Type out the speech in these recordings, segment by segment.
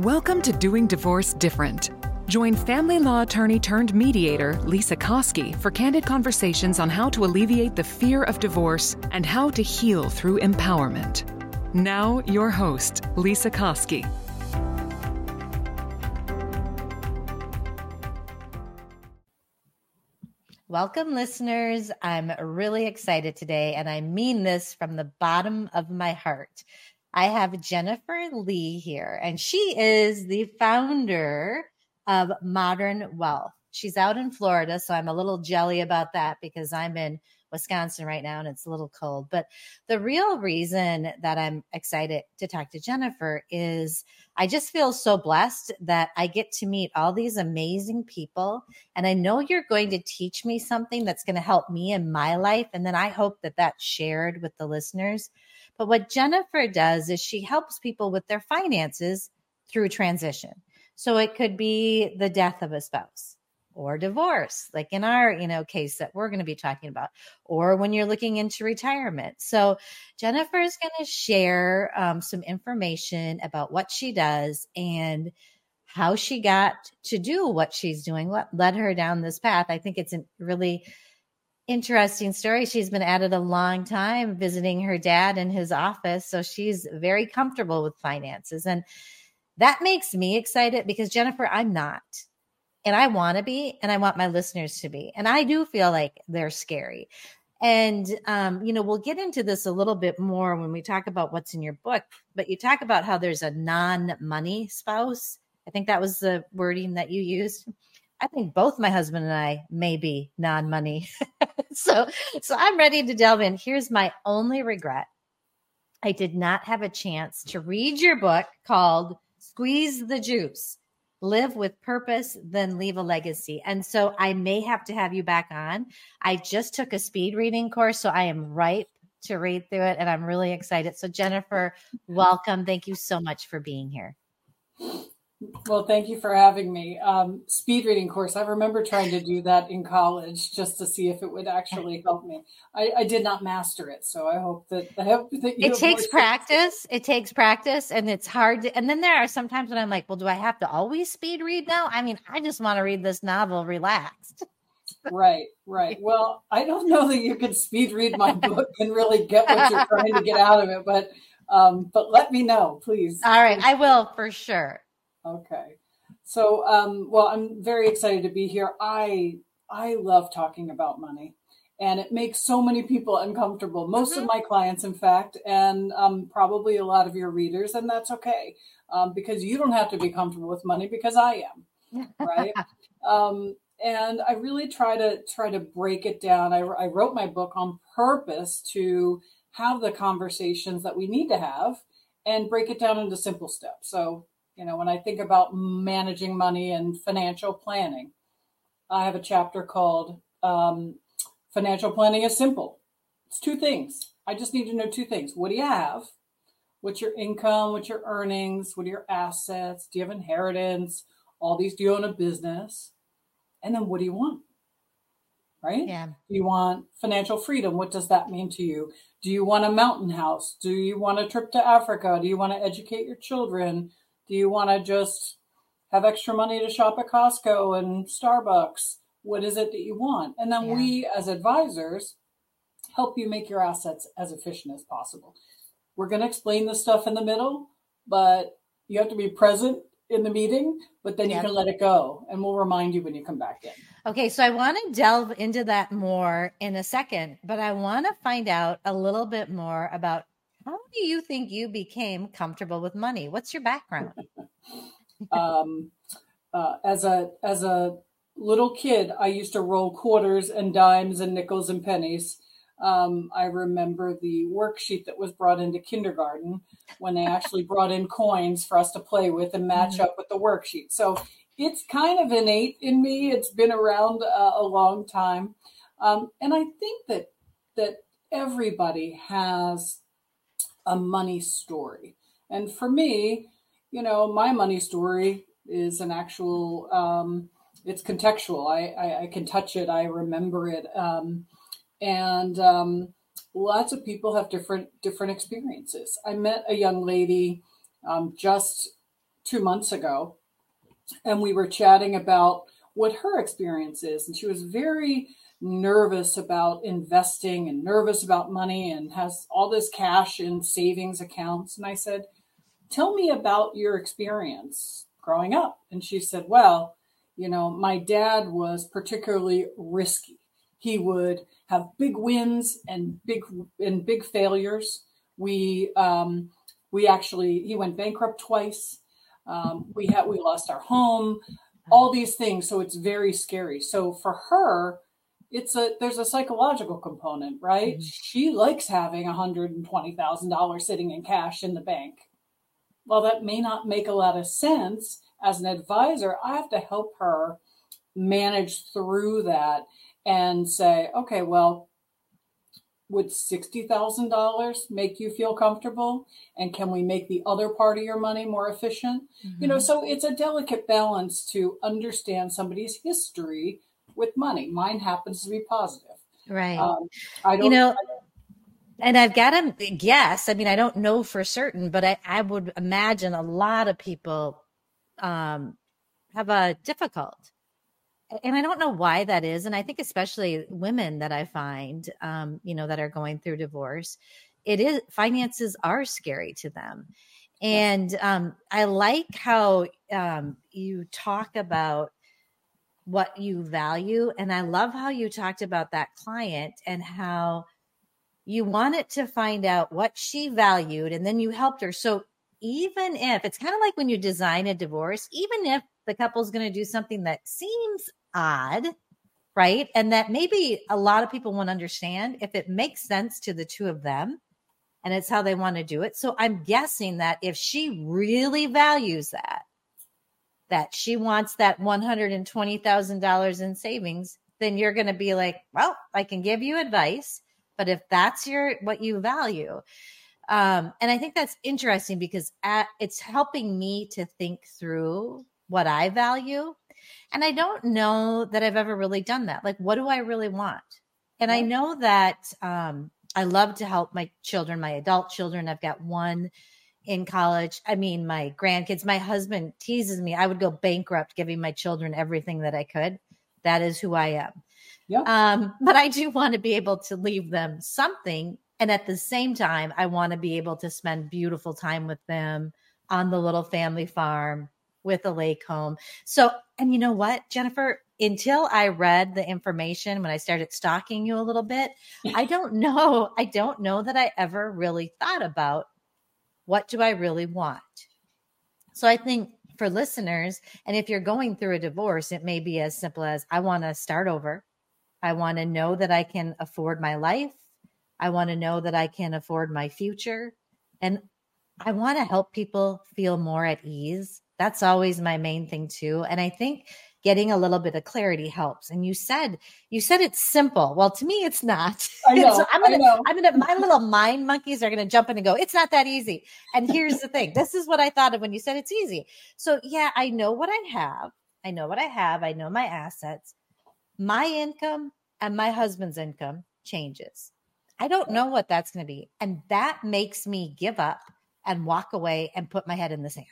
Welcome to Doing Divorce Different. Join family law attorney turned mediator Lesa Koski for candid conversations on how to alleviate the fear of divorce and how to heal through empowerment. Now, your host, Lesa Koski. Welcome, listeners. I'm really excited today, and I mean this from the bottom of my heart. I have Jennifer Lee here, and she is the founder of Modern Wealth. She's out in Florida, so I'm a little jelly about that because I'm in Wisconsin right now and it's a little cold. But the real reason that I'm excited to talk to Jennifer is I just feel so blessed that I get to meet all these amazing people. And I know you're going to teach me something that's going to help me in my life. And then I hope that that's shared with the listeners. But what Jennifer does is she helps people with their finances through transition. So it could be the death of a spouse or divorce, like in our, case that we're going to be talking about, or when you're looking into retirement. So Jennifer is going to share some information about what she does and how she got to do what she's doing, what led her down this path. I think it's a really interesting story. She's been at it a long time, visiting her dad in his office. So she's very comfortable with finances. And that makes me excited because, Jennifer, I'm not. And I want to be, and I want my listeners to be. And I do feel like they're scary. And, we'll get into this a little bit more when we talk about what's in your book. But you talk about how there's a non-money spouse. I think that was the wording that you used. I think both my husband and I may be non-money. So I'm ready to delve in. Here's my only regret. I did not have a chance to read your book called Squeeze the Juice: Live with Purpose Then Leave a Legacy. And so I may have to have you back on. I just took a speed reading course, so I am ripe to read through it, and I'm really excited. So Jennifer, welcome. Thank you so much for being here. Well, thank you for having me. Speed reading course. I remember trying to do that in college just to see if it would actually help me. I did not master it. So I hope that you. It takes practice. It takes practice, and it's hard. And then there are some times when I'm like, well, do I have to always speed read now? I mean, I just want to read this novel relaxed. Right. Well, I don't know that you could speed read my book and really get what you're trying to get out of it. But let me know, please. All right. I will for sure. Okay. So, I'm very excited to be here. I love talking about money, and it makes so many people uncomfortable. Most of my clients, in fact, and probably a lot of your readers, and that's okay, because you don't have to be comfortable with money because I am, right? And I really try to break it down. I wrote my book on purpose to have the conversations that we need to have and break it down into simple steps. So, when I think about managing money and financial planning, I have a chapter called Financial Planning is Simple. It's two things. I just need to know two things. What do you have? What's your income? What's your earnings? What are your assets? Do you have inheritance? All these, do you own a business? And then what do you want? Right? Yeah. Do you want financial freedom? What does that mean to you? Do you want a mountain house? Do you want a trip to Africa? Do you want to educate your children? Do you want to just have extra money to shop at Costco and Starbucks? What is it that you want? And then we, as advisors, help you make your assets as efficient as possible. We're going to explain this stuff in the middle, but you have to be present in the meeting, but then you can let it go. And we'll remind you when you come back in. Okay. So I want to delve into that more in a second, but I want to find out a little bit more about how do you think you became comfortable with money? What's your background? As a little kid, I used to roll quarters and dimes and nickels and pennies I remember the worksheet that was brought into kindergarten when they actually brought in coins for us to play with and match up with the worksheet. So it's kind of innate in me. It's been around a long time. And I think that everybody has a money story. And for me, you know, my money story is an actual, it's contextual. I can touch it. I remember it. And lots of people have different experiences. I met a young lady just 2 months ago, and we were chatting about what her experience is. And she was very nervous about investing and nervous about money and has all this cash in savings accounts. And I said, tell me about your experience growing up. And she said, well, you know, my dad was particularly risky. He would have big wins and big failures. He went bankrupt twice. We lost our home, all these things. So it's very scary. So for her, there's a psychological component, right? Mm-hmm. She likes having $120,000 sitting in cash in the bank. Well, that may not make a lot of sense. As an advisor, I have to help her manage through that and say, okay, well, would $60,000 make you feel comfortable? And can we make the other part of your money more efficient? Mm-hmm. You know, so it's a delicate balance to understand somebody's history with money. Mine happens to be positive. Right. And I've got to guess, I mean, I don't know for certain, but I would imagine a lot of people have a difficult, and I don't know why that is. And I think especially women that I find, you know, that are going through divorce, finances are scary to them. And I like how you talk about what you value. And I love how you talked about that client and how you wanted to find out what she valued, and then you helped her. So even if it's kind of like when you design a divorce, even if the couple's going to do something that seems odd, right? And that maybe a lot of people won't understand, if it makes sense to the two of them and it's how they want to do it. So I'm guessing that if she really values that she wants that $120,000 in savings, then you're going to be like, well, I can give you advice. But if that's what you value, and I think that's interesting because it's helping me to think through what I value, and I don't know that I've ever really done that. Like, what do I really want? And I know that I love to help my children, my adult children. I've got one in college. I mean, my grandkids. My husband teases me. I would go bankrupt giving my children everything that I could. That is who I am. Yep. But I do want to be able to leave them something. And at the same time, I want to be able to spend beautiful time with them on the little family farm with a lake home. So, and you know what, Jennifer, until I read the information, when I started stalking you a little bit, I don't know that I ever really thought about, what do I really want? So I think for listeners, and if you're going through a divorce, it may be as simple as, I want to start over. I want to know that I can afford my life. I want to know that I can afford my future. And I want to help people feel more at ease. That's always my main thing too. And I think getting a little bit of clarity helps. And you said it's simple. Well, to me, it's not. I know, so my little mind monkeys are going to jump in and go, it's not that easy. And here's the thing. This is what I thought of when you said it's easy. So yeah, I know what I have. I know what I have. I know my assets. My income and my husband's income changes. I don't know what that's going to be. And that makes me give up and walk away and put my head in the sand.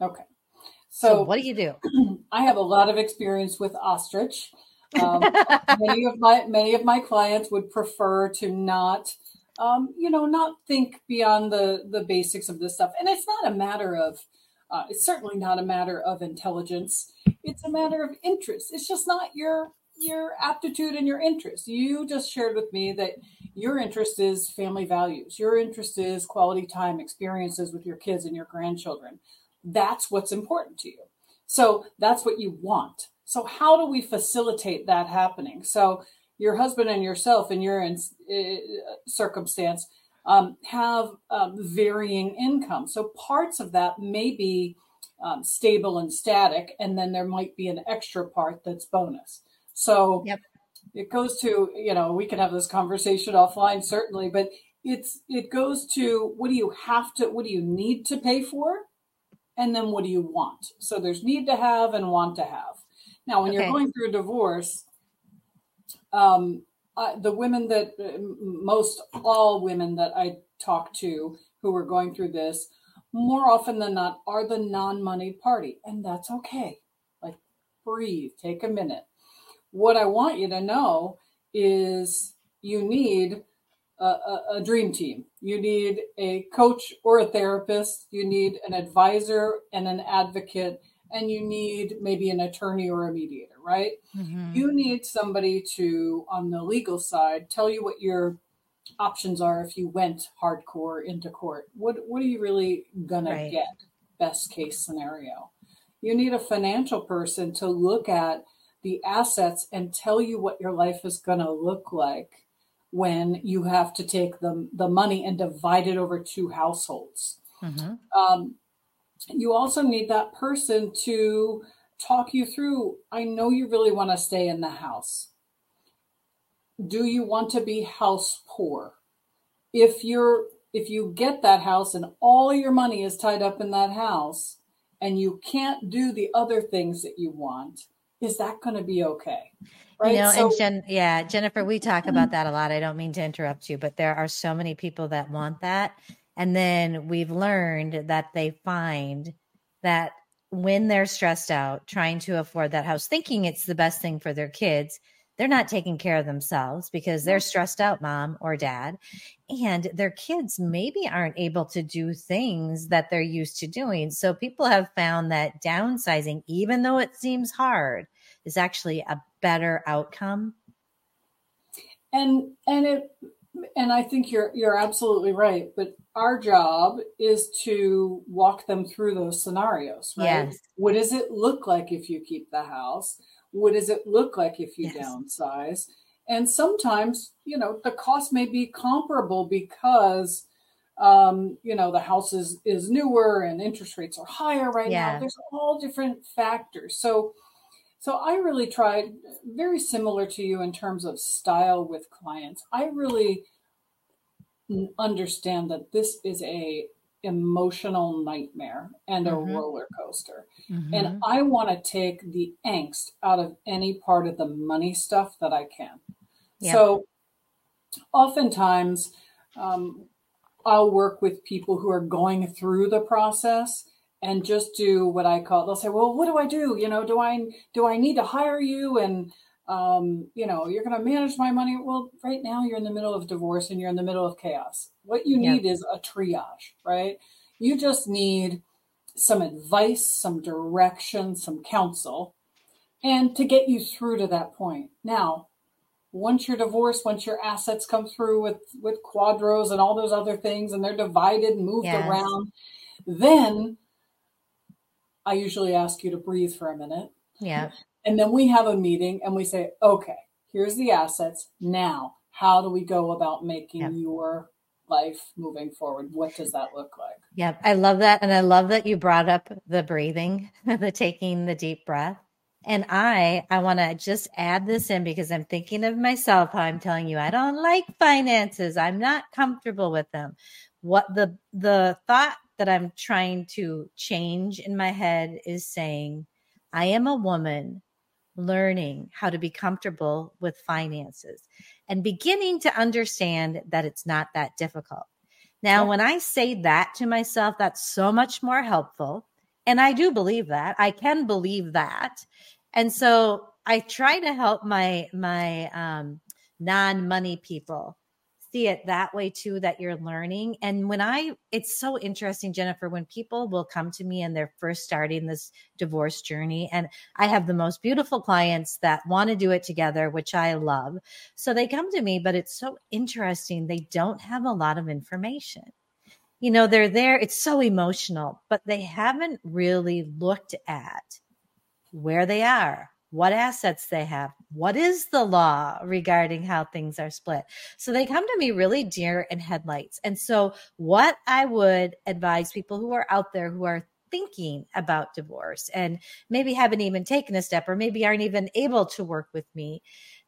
Okay. So what do you do? I have a lot of experience with ostrich. Many of my clients would prefer to not think beyond the basics of this stuff. And it's not a matter of, it's certainly not a matter of intelligence. It's a matter of interest. It's just not your aptitude and your interest. You just shared with me that your interest is family values. Your interest is quality time experiences with your kids and your grandchildren. That's what's important to you. So that's what you want. So how do we facilitate that happening? So your husband and yourself in your circumstance have varying income. So parts of that may be stable and static, and then there might be an extra part that's bonus. So yep. It goes to, we can have this conversation offline, certainly, but it goes to what do you need to pay for? And then what do you want? So there's need to have and want to have. Now, when you're going through a divorce, the women that all women that I talk to who are going through this, more often than not, are the non-money party. And that's okay. Like, breathe, take a minute. What I want you to know is you need a dream team. You need a coach or a therapist. You need an advisor and an advocate, and you need maybe an attorney or a mediator, right? Mm-hmm. You need somebody to, on the legal side, tell you what your options are if you went hardcore into court. What are you really gonna get? Best case scenario. You need a financial person to look at the assets and tell you what your life is gonna look like when you have to take the money and divide it over two households. Mm-hmm. You also need that person to talk you through, I know you really want to stay in the house. Do you want to be house poor? If you get that house and all your money is tied up in that house and you can't do the other things that you want, is that going to be okay? Right? And Jennifer, we talk about that a lot. I don't mean to interrupt you, but there are so many people that want that. And then we've learned that they find that when they're stressed out, trying to afford that house, thinking it's the best thing for their kids, they're not taking care of themselves because they're stressed out, mom or dad, and their kids maybe aren't able to do things that they're used to doing. So people have found that downsizing, even though it seems hard, is actually a better outcome. And I think you're absolutely right. But our job is to walk them through those scenarios, right? Yes. What does it look like if you keep the house? What does it look like if you downsize? And sometimes, the cost may be comparable because, the house is newer and interest rates are higher now. There's all different factors. So I really tried, very similar to you in terms of style with clients, I really understand that this is a emotional nightmare and a roller coaster. Mm-hmm. And I want to take the angst out of any part of the money stuff that I can. Yeah. So oftentimes I'll work with people who are going through the process and just do what I call, they'll say, well, what do I do? Do I need to hire you? And you're going to manage my money. Well, right now you're in the middle of divorce and you're in the middle of chaos. What you need is a triage, right? You just need some advice, some direction, some counsel, and to get you through to that point. Now, once you're divorced, once your assets come through with quadros and all those other things, and they're divided and moved around, then I usually ask you to breathe for a minute. Yeah. And then we have a meeting and we say, okay, here's the assets. Now, how do we go about making your life moving forward? What does that look like? Yeah, I love that. And I love that you brought up the breathing, the taking the deep breath. And I want to just add this in because I'm thinking of myself, how I'm telling you, I don't like finances. I'm not comfortable with them. What the thought that I'm trying to change in my head is saying, I am a woman learning how to be comfortable with finances and beginning to understand that it's not that difficult. Now, when I say that to myself, that's so much more helpful. And I do believe that. I can believe that. And so I try to help my non-money people see it that way too, that you're learning. And it's so interesting, Jennifer, when people will come to me and they're first starting this divorce journey, and I have the most beautiful clients that want to do it together, which I love. So they come to me, but it's so interesting. They don't have a lot of information. They're there. It's so emotional, but they haven't really looked at where they are, what assets they have, what is the law regarding how things are split. So they come to me really deer in headlights. And so what I would advise people who are out there who are thinking about divorce and maybe haven't even taken a step or maybe aren't even able to work with me,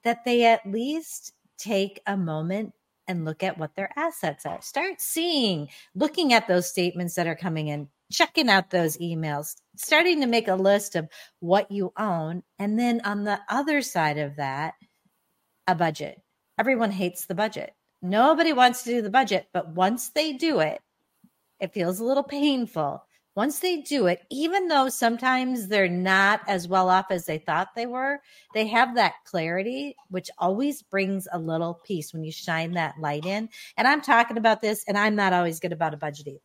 that they at least take a moment and look at what their assets are. Start seeing, looking at those statements that are coming in, checking out those emails, starting to make a list of what you own. And then on the other side of that, a budget. Everyone hates the budget. Nobody wants to do the budget, but once they do it, it feels a little painful. Once they do it, even though sometimes they're not as well off as they thought they were, they have that clarity, which always brings a little peace when you shine that light in. And I'm talking about this, and I'm not always good about a budget either.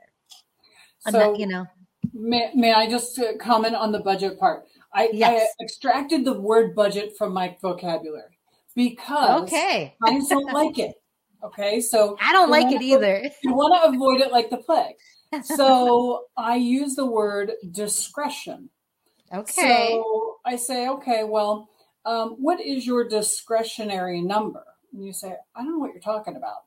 I'm so, not, you know. May I just comment on the budget part? I extracted the word budget from my vocabocabulary because I just don't like it. Okay, so I don't like it either. You want to avoid it like the plague. So I use the word discretion. Okay. So I say, okay, well, what is your discretionary number? And you say, I don't know what you're talking about.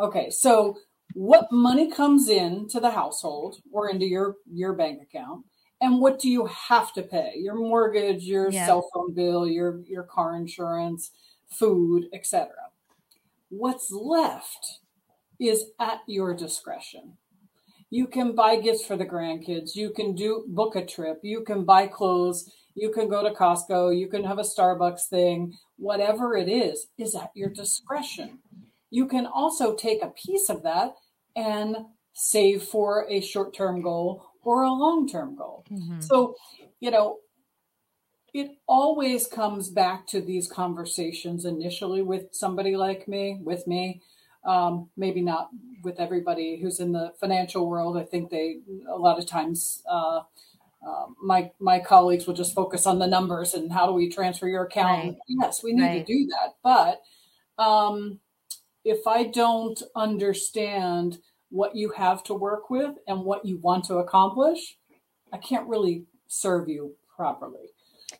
Okay. So what money comes in to the household or into your bank account? And what do you have to pay? Your mortgage, your cell phone bill, your car insurance, food, etc. What's left is at your discretion. You can buy gifts for the grandkids. You can book a trip. You can buy clothes. You can go to Costco. You can have a Starbucks thing. Whatever it is at your discretion. You can also take a piece of that and save for a short-term goal or a long-term goal. Mm-hmm. So, you know, it always comes back to these conversations initially with somebody like me, with me. Maybe not with everybody who's in the financial world. I think my colleagues will just focus on the numbers and how do we transfer your account? Right. Yes, we need to do that. But if I don't understand what you have to work with and what you want to accomplish, I can't really serve you properly.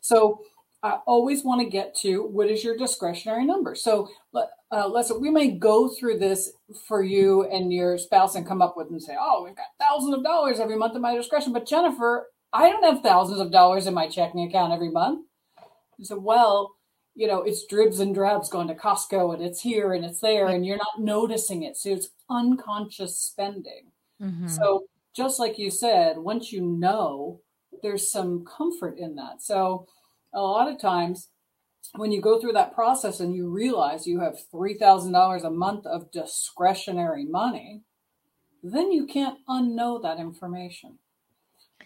So I always want to get to what is your discretionary number. So, Lesa, we may go through this for you and your spouse and come up with and say, oh, we've got thousands of dollars every month at my discretion. But Jennifer, I don't have thousands of dollars in my checking account every month. You say, well, you know, it's dribs and drabs going to Costco and it's here and it's there and you're not noticing it. So it's unconscious spending. Mm-hmm. So just like you said, once you know, there's some comfort in that. So a lot of times when you go through that process and you realize you have $3,000 a month of discretionary money, then you can't unknow that information.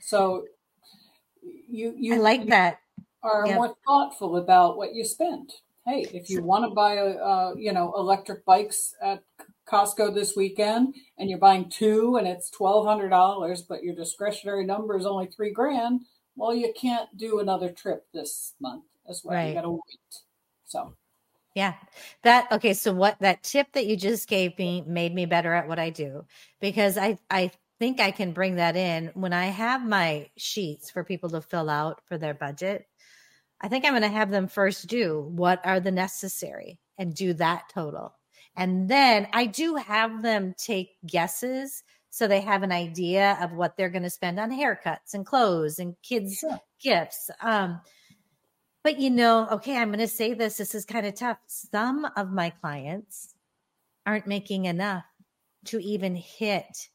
So you are more thoughtful about what you spend. Hey, if you want to buy electric bikes at Costco this weekend and you're buying two and it's $1,200, but your discretionary number is only $3,000, well, you can't do another trip this month as well. Right. You got to wait. So, So what that tip that you just gave me made me better at what I do, because I think I can bring that in when I have my sheets for people to fill out for their budget. I think I'm going to have them first do what are the necessary and do that total. And then I do have them take guesses so they have an idea of what they're going to spend on haircuts and clothes and kids' gifts. But I'm going to say this. This is kind of tough. Some of my clients aren't making enough to even hit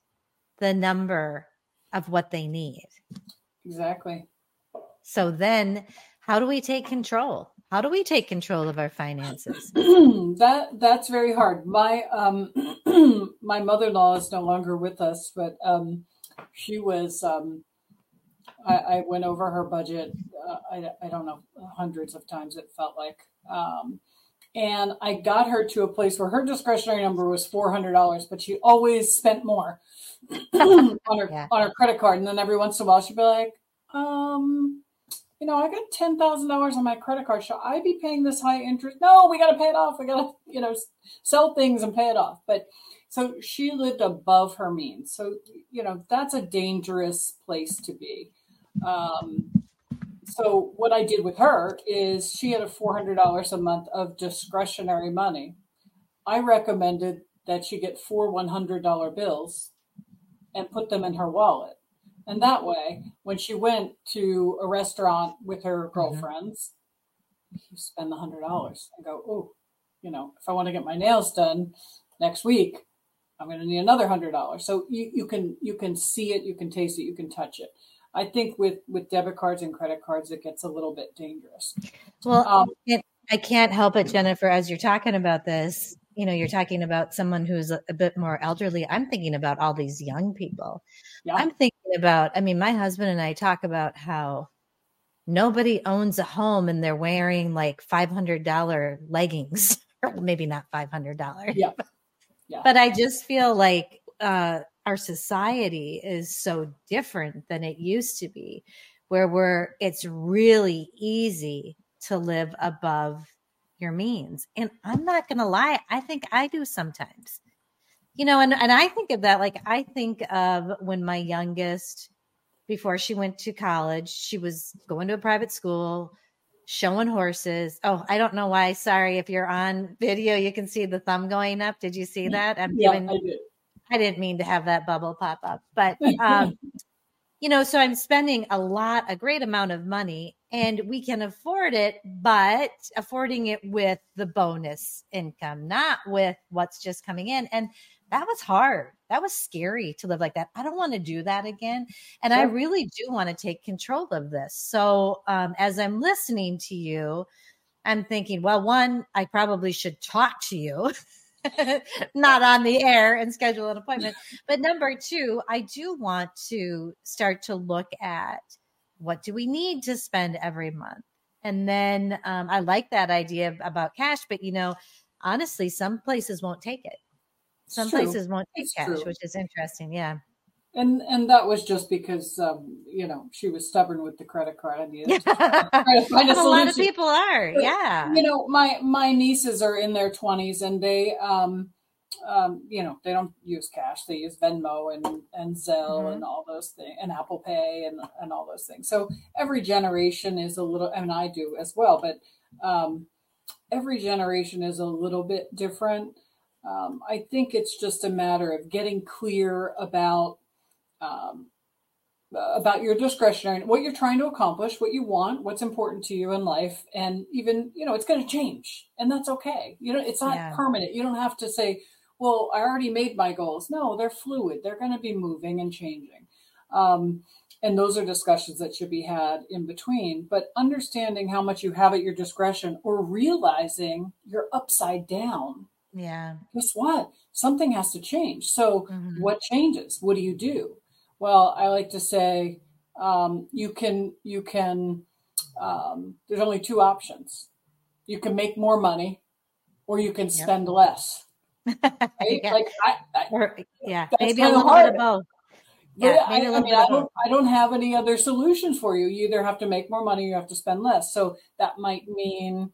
the number of what they need. Exactly. So then how do we take control? How do we take control of our finances? That's very hard. My my mother-in-law is no longer with us, but she was. I went over her budget. I don't know, hundreds of times it felt like, and I got her to a place where her discretionary number was $400, but she always spent more on her credit card. And then every once in a while, she'd be like, I got $10,000 on my credit card. Shall I be paying this high interest? No, we got to pay it off. We got to, sell things and pay it off. But so she lived above her means. So, that's a dangerous place to be. So what I did with her is she had a $400 a month of discretionary money. I recommended that she get four $100 bills and put them in her wallet. And that way, when she went to a restaurant with her girlfriends, you spend the $100 and go, oh, you know, if I want to get my nails done next week, I'm going to need another $100. So you can see it, you can taste it, you can touch it. I think with debit cards and credit cards, it gets a little bit dangerous. Well, I can't help it, Jennifer, as you're talking about this, you know, you're talking about someone who's a bit more elderly. I'm thinking about all these young people. Yeah. I'm thinking about, I mean, my husband and I talk about how nobody owns a home and they're wearing like $500 leggings, or maybe not $500. Yeah. Yeah. But I just feel like, our society is so different than it used to be, where it's really easy to live above your means. And I'm not going to lie, I think I do sometimes, you know, and I think of that, like I think of when my youngest, before she went to college, she was going to a private school, showing horses. Oh, I don't know why. Sorry. If you're on video, you can see the thumb going up. Did you see that? I didn't mean to have that bubble pop up, but, you know, so I'm spending a great amount of money, and we can afford it, but affording it with the bonus income, not with what's just coming in. And that was hard. That was scary to live like that. I don't want to do that again. And sure. I really do want to take control of this. So as I'm listening to you, I'm thinking, well, one, I probably should talk to you. Not on the air and schedule an appointment. But number two, I do want to start to look at what do we need to spend every month. And then I like that idea about cash, but you know, honestly, some places won't take it. Some places won't take cash, which is interesting. Yeah. And that was just because, you know, she was stubborn with the credit card. I mean, a lot of people are. Yeah. You know, my nieces are in their 20s, and they, you know, they don't use cash. They use Venmo and Zelle and all those things, and Apple Pay and all those things. So every generation is a little, and I do as well, but every generation is a little bit different. I think it's just a matter of getting clear about your discretionary, what you're trying to accomplish, what you want, what's important to you in life. And even, you know, it's going to change, and that's okay. You know, it's not permanent. You don't have to say, well, I already made my goals. No, they're fluid. They're going to be moving and changing. And those are discussions that should be had in between, but understanding how much you have at your discretion, or realizing you're upside down. Yeah. Guess what? Something has to change. So what changes? What do you do? Well, I like to say, you can, there's only two options. You can make more money, or you can spend less. Right? Like maybe a little bit of both. Yeah. I don't have any other solutions for you. You either have to make more money, or you have to spend less. So that might mean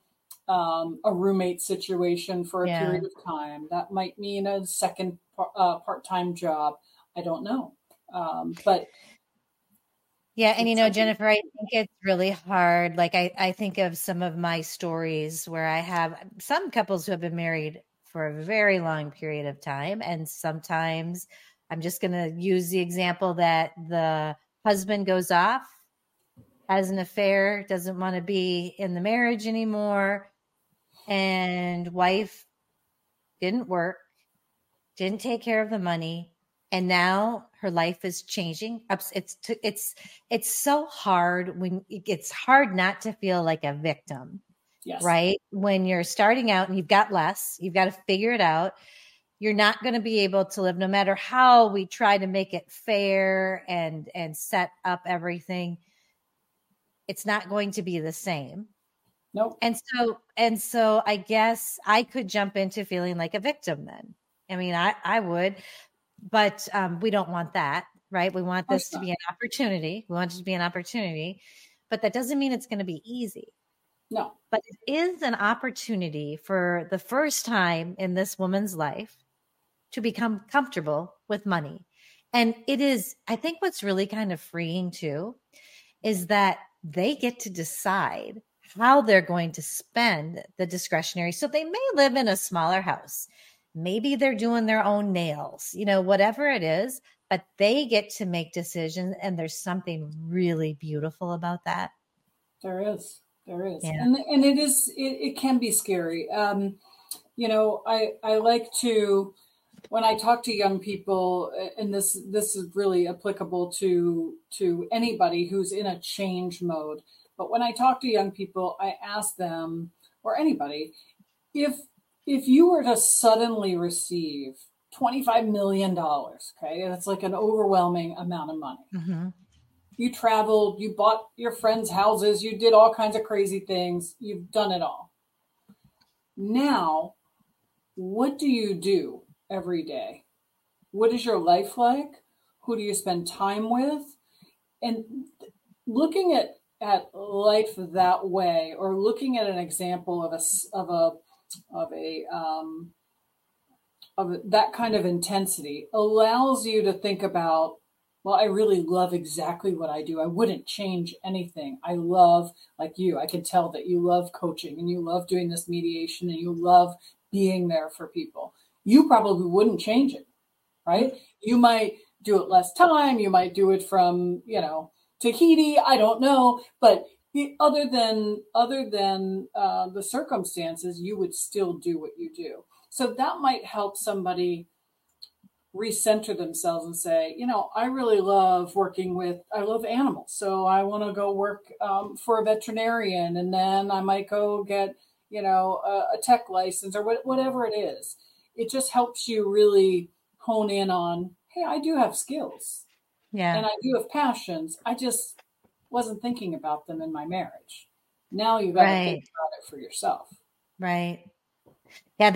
a roommate situation for a period of time. That might mean a second part-time job. I don't know. But yeah. And you know, Jennifer, I think it's really hard. Like I think of some of my stories where I have some couples who have been married for a very long period of time. And sometimes I'm just going to use the example that the husband goes off, has an affair, doesn't want to be in the marriage anymore. And wife didn't work, didn't take care of the money. And now her life is changing. It's so hard when it's hard not to feel like a victim, right? When you're starting out and you've got less, you've got to figure it out. You're not going to be able to live, no matter how we try to make it fair and set up everything. It's not going to be the same. Nope. And so I guess I could jump into feeling like a victim then. I mean, I would. But we don't want that, right? We want this to be an opportunity. We want it to be an opportunity, but that doesn't mean it's going to be easy. No. But it is an opportunity for the first time in this woman's life to become comfortable with money. And it is, I think what's really kind of freeing too, is that they get to decide how they're going to spend the discretionary. So they may live in a smaller house. Maybe they're doing their own nails, you know, whatever it is, but they get to make decisions. And there's something really beautiful about that. There is. Yeah. And it is, it can be scary. You know, I like to, when I talk to young people, and this is really applicable to anybody who's in a change mode, but when I talk to young people, I ask them, or anybody, if you were to suddenly receive $25 million, okay, that's like an overwhelming amount of money. Mm-hmm. You traveled, you bought your friends' houses, you did all kinds of crazy things, you've done it all. Now, what do you do every day? What is your life like? Who do you spend time with? And looking at life that way, or looking at an example of that kind of intensity, allows you to think about, well, I really love exactly what I do. I wouldn't change anything. I love, like you, I can tell that you love coaching and you love doing this mediation and you love being there for people. You probably wouldn't change it, right? You might do it less time. You might do it from, you know, Tahiti. I don't know. But other than the circumstances, you would still do what you do. So that might help somebody recenter themselves and say, you know, I love animals. So I want to go work for a veterinarian, and then I might go get, you know, a tech license or whatever it is. It just helps you really hone in on, hey, I do have skills. Yeah. And I do have passions. I just wasn't thinking about them in my marriage. Now you've got to think about it for yourself. Right. Yeah,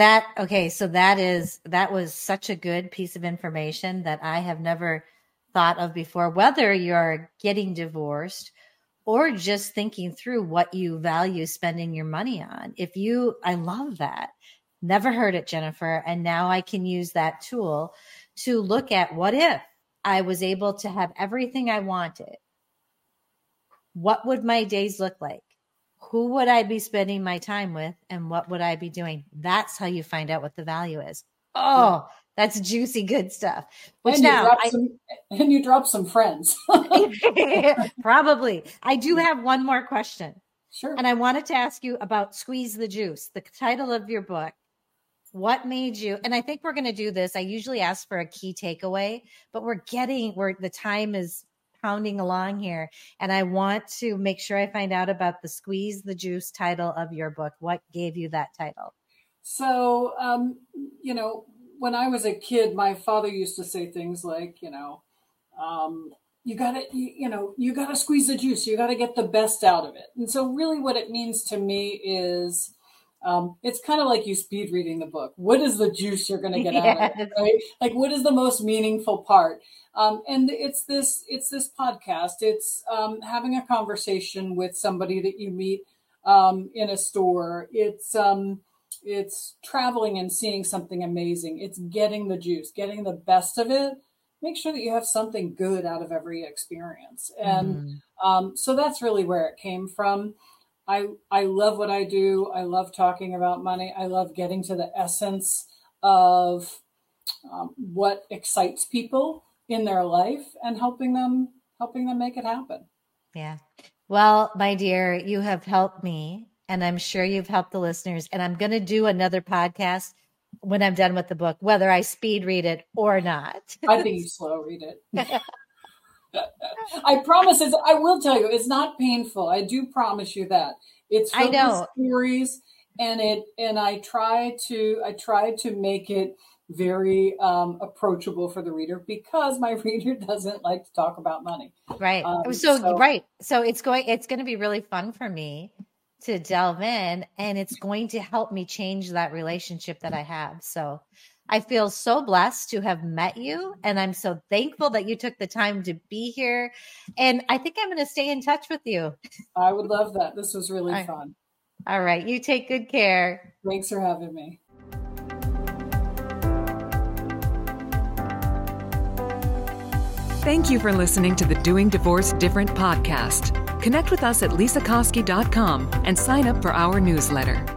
so that was such a good piece of information that I have never thought of before, whether you're getting divorced or just thinking through what you value spending your money on. I love that. Never heard it, Jennifer. And now I can use that tool to look at, what if I was able to have everything I wanted? What would my days look like? Who would I be spending my time with? And what would I be doing? That's how you find out what the value is. Oh, that's juicy, good stuff. And you drop some friends. Probably. I do have one more question. Sure. And I wanted to ask you about Squeeze the Juice, the title of your book. What made you, and I think we're going to do this, I usually ask for a key takeaway, but the time is pounding along here. And I want to make sure I find out about the Squeeze the Juice title of your book. What gave you that title? So, you know, when I was a kid, my father used to say things like, you know, you got to squeeze the juice. You got to get the best out of it. And so really what it means to me is, it's kind of like you speed reading the book. What is the juice you're going to get out of it? Right? Like, what is the most meaningful part? And it's this podcast. It's having a conversation with somebody that you meet in a store. It's traveling and seeing something amazing. It's getting the juice, getting the best of it. Make sure that you have something good out of every experience. And so that's really where it came from. I love what I do. I love talking about money. I love getting to the essence of what excites people in their life and helping them make it happen. Yeah. Well, my dear, you have helped me, and I'm sure you've helped the listeners. And I'm going to do another podcast when I'm done with the book, whether I speed read it or not. I think you slow read it. I promise I will tell you, it's not painful. I do promise you that. It's filled with stories, and I try to make it very approachable for the reader, because my reader doesn't like to talk about money. Right. So it's going to be really fun for me to delve in, and it's going to help me change that relationship that I have. So I feel so blessed to have met you, and I'm so thankful that you took the time to be here. And I think I'm going to stay in touch with you. I would love that. This was really fun. All right. You take good care. Thanks for having me. Thank you for listening to the Doing Divorce Different podcast. Connect with us at lisakoski.com and sign up for our newsletter.